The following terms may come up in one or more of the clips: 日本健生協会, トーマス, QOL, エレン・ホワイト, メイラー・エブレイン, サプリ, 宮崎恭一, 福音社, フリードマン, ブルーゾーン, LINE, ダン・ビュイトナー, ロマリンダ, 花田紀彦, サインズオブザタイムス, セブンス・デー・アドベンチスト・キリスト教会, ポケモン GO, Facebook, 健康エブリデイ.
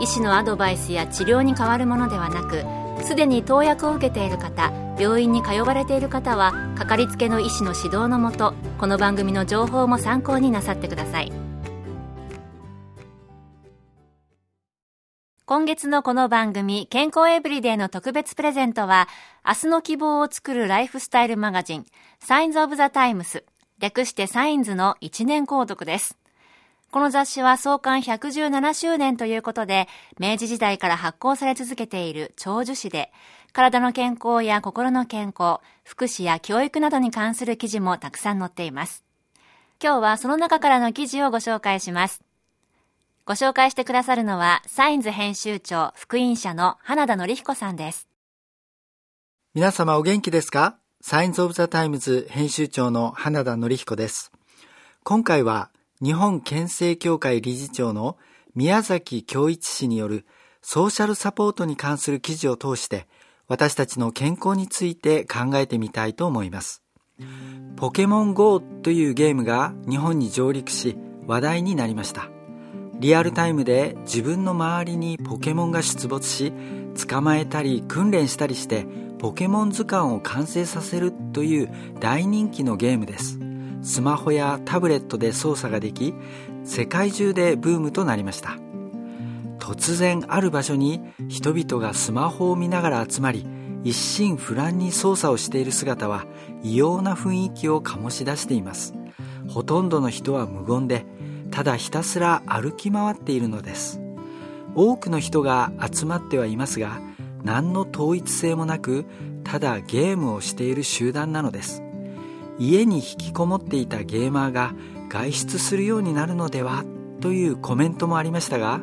医師のアドバイスや治療に代わるものではなく、すでに投薬を受けている方、病院に通われている方はかかりつけの医師の指導のもと、この番組の情報も参考になさってください。今月のこの番組健康エブリデイの特別プレゼントは、明日の希望を作るライフスタイルマガジンサインズオブザタイムス、略してサインズの1年購読です。この雑誌は創刊117周年ということで、明治時代から発行され続けている長寿誌で、体の健康や心の健康、福祉や教育などに関する記事もたくさん載っています。今日はその中からの記事をご紹介します。ご紹介してくださるのは、サインズ編集長、福音社の花田紀彦さんです。皆様お元気ですか？サインズオブザタイムズ編集長の花田紀彦です。今回は、日本健生協会理事長の宮崎恭一氏によるソーシャルサポートに関する記事を通して、私たちの健康について考えてみたいと思います。ポケモン GO というゲームが日本に上陸し話題になりました。リアルタイムで自分の周りにポケモンが出没し、捕まえたり訓練したりしてポケモン図鑑を完成させるという大人気のゲームです。スマホやタブレットで操作ができ、世界中でブームとなりました。突然ある場所に人々がスマホを見ながら集まり、一心不乱に操作をしている姿は異様な雰囲気を醸し出しています。ほとんどの人は無言で、ただひたすら歩き回っているのです。多くの人が集まってはいますが、何の統一性もなく、ただゲームをしている集団なのです。家に引きこもっていたゲーマーが外出するようになるのではというコメントもありましたが、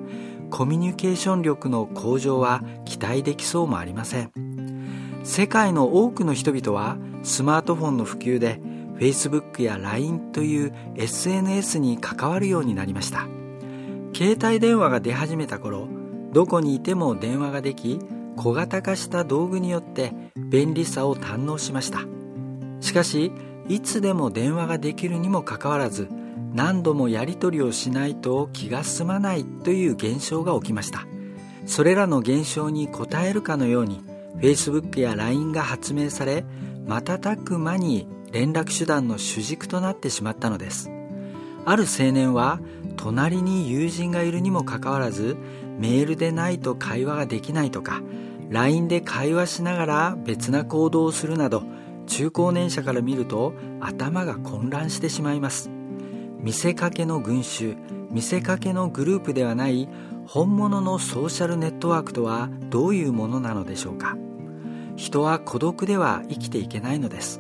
コミュニケーション力の向上は期待できそうもありません。世界の多くの人々はスマートフォンの普及で Facebook や LINE という SNS に関わるようになりました。携帯電話が出始めた頃、どこにいても電話ができ、小型化した道具によって便利さを堪能しました。しかし、いつでも電話ができるにもかかわらず、何度もやり取りをしないと気が済まないという現象が起きました。それらの現象に応えるかのように Facebook や LINE が発明され、瞬く間に連絡手段の主軸となってしまったのです。ある青年は隣に友人がいるにもかかわらず、メールでないと会話ができないとか、 LINE で会話しながら別な行動をするなど、中高年者から見ると頭が混乱してしまいます。見せかけの群衆、見せかけのグループではない本物のソーシャルネットワークとはどういうものなのでしょうか。人は孤独では生きていけないのです。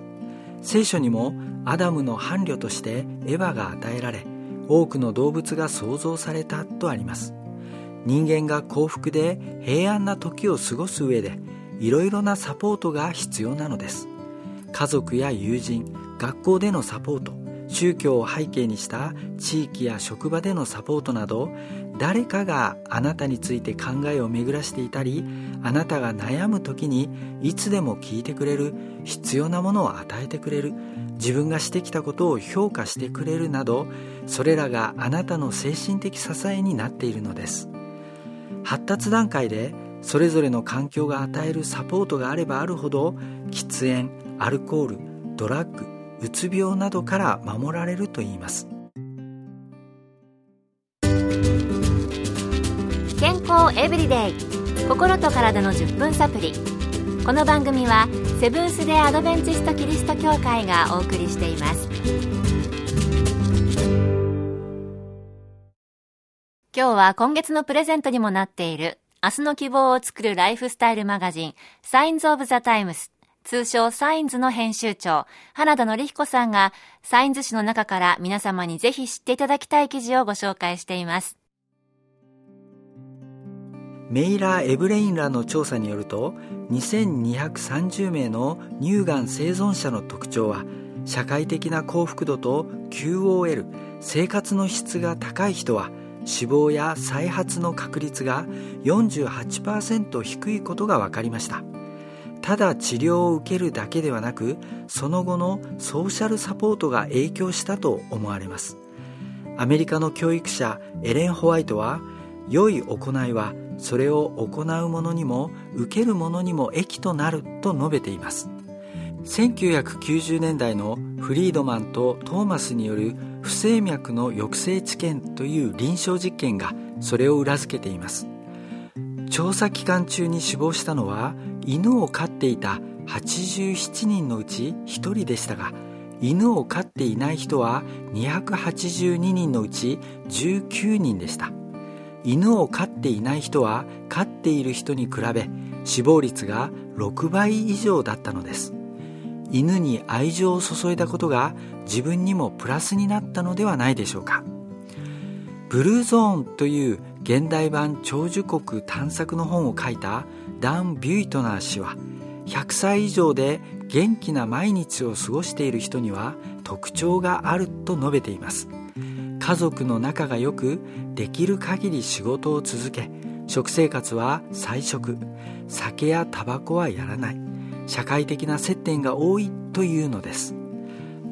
聖書にもアダムの伴侶としてエヴァが与えられ、多くの動物が創造されたとあります。人間が幸福で平安な時を過ごす上で、いろいろなサポートが必要なのです。家族や友人、学校でのサポート、宗教を背景にした地域や職場でのサポートなど、誰かがあなたについて考えを巡らしていたり、あなたが悩む時にいつでも聞いてくれる、必要なものを与えてくれる、自分がしてきたことを評価してくれるなど、それらがあなたの精神的支えになっているのです。発達段階でそれぞれの環境が与えるサポートがあればあるほど、喫煙、アルコール、ドラッグ、うつ病などから守られるといいます。健康エブリデイ、心と体の10分サプリ。この番組はセブンス・デー・アドベンチスト・キリスト教会がお送りしています。今日は今月のプレゼントにもなっている、明日の希望を作るライフスタイルマガジンサインズ・オブ・ザ・タイムス、通称サインズの編集長花田紀彦さんが、サインズ誌の中から皆様にぜひ知っていただきたい記事をご紹介しています。メイラー・エブレインらの調査によると、2230名の乳がん生存者の特徴は、社会的な幸福度と QOL 生活の質が高い人は死亡や再発の確率が 48% 低いことが分かりました。ただ治療を受けるだけではなく、その後のソーシャルサポートが影響したと思われます。アメリカの教育者エレン・ホワイトは、良い行いはそれを行う者にも受ける者にも益となると述べています。1990年代のフリードマンとトーマスによる不整脈の抑制治験という臨床実験がそれを裏付けています。調査期間中に死亡したのは、犬を飼っていた87人のうち1人でしたが、犬を飼っていない人は282人のうち19人でした。犬を飼っていない人は飼っている人に比べ死亡率が6倍以上だったのです。犬に愛情を注いだことが自分にもプラスになったのではないでしょうか。ブルーゾーンという現代版長寿国探索の本を書いたダン・ビュイトナー氏は、100歳以上で元気な毎日を過ごしている人には特徴があると述べています。家族の仲が良く、できる限り仕事を続け、食生活は菜食、酒やタバコはやらない、社会的な接点が多いというのです。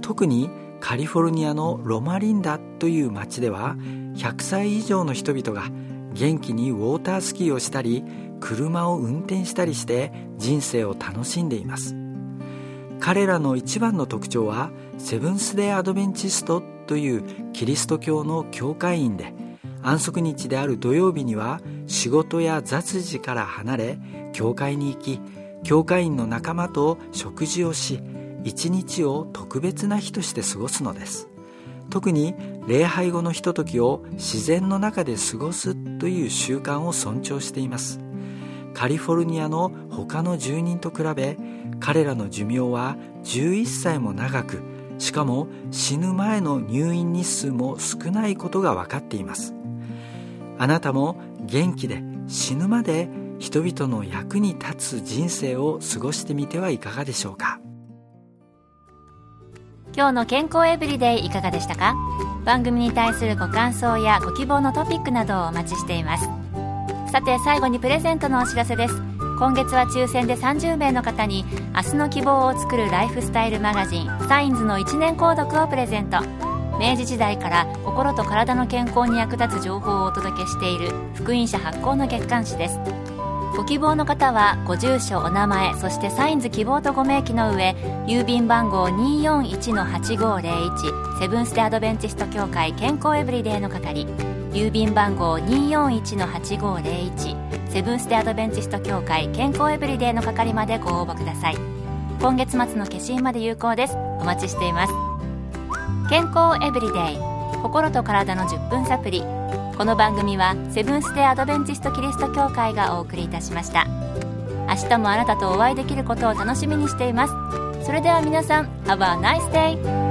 特にカリフォルニアのロマリンダという町では、100歳以上の人々が元気にウォータースキーをしたり車を運転したりして人生を楽しんでいます。彼らの一番の特徴は、セブンスデーアドベンチストというキリスト教の教会員で、安息日である土曜日には仕事や雑事から離れ教会に行き、教会員の仲間と食事をし、一日を特別な日として過ごすのです。特に礼拝後のひとときを自然の中で過ごすという習慣を尊重しています。カリフォルニアの他の住人と比べ、彼らの寿命は11歳も長く、しかも死ぬ前の入院日数も少ないことが分かっています。あなたも元気で死ぬまで人々の役に立つ人生を過ごしてみてはいかがでしょうか。今日の健康エブリデイいかがでしたか。番組に対するご感想やご希望のトピックなどをお待ちしています。さて最後にプレゼントのお知らせです。今月は抽選で30名の方に明日の希望を作るライフスタイルマガジンサインズの1年購読をプレゼント。明治時代から心と体の健康に役立つ情報をお届けしている福音社発行の月刊誌です。ご希望の方はご住所、お名前、そしてサインズ希望とご名義の上、郵便番号 241-8501 セブンス・デ・アドベンチスト協会健康エブリデイの方に、郵便番号 241-8501 セブンス・デ・アドベンチスト協会健康エブリデイの係までご応募ください。今月末の消印まで有効です。お待ちしています。健康エブリデイ、心と体の10分サプリ。この番組はセブンス・デ・アドベンチスト・キリスト教会がお送りいたしました。明日もあなたとお会いできることを楽しみにしています。それでは皆さん、Have a nice day!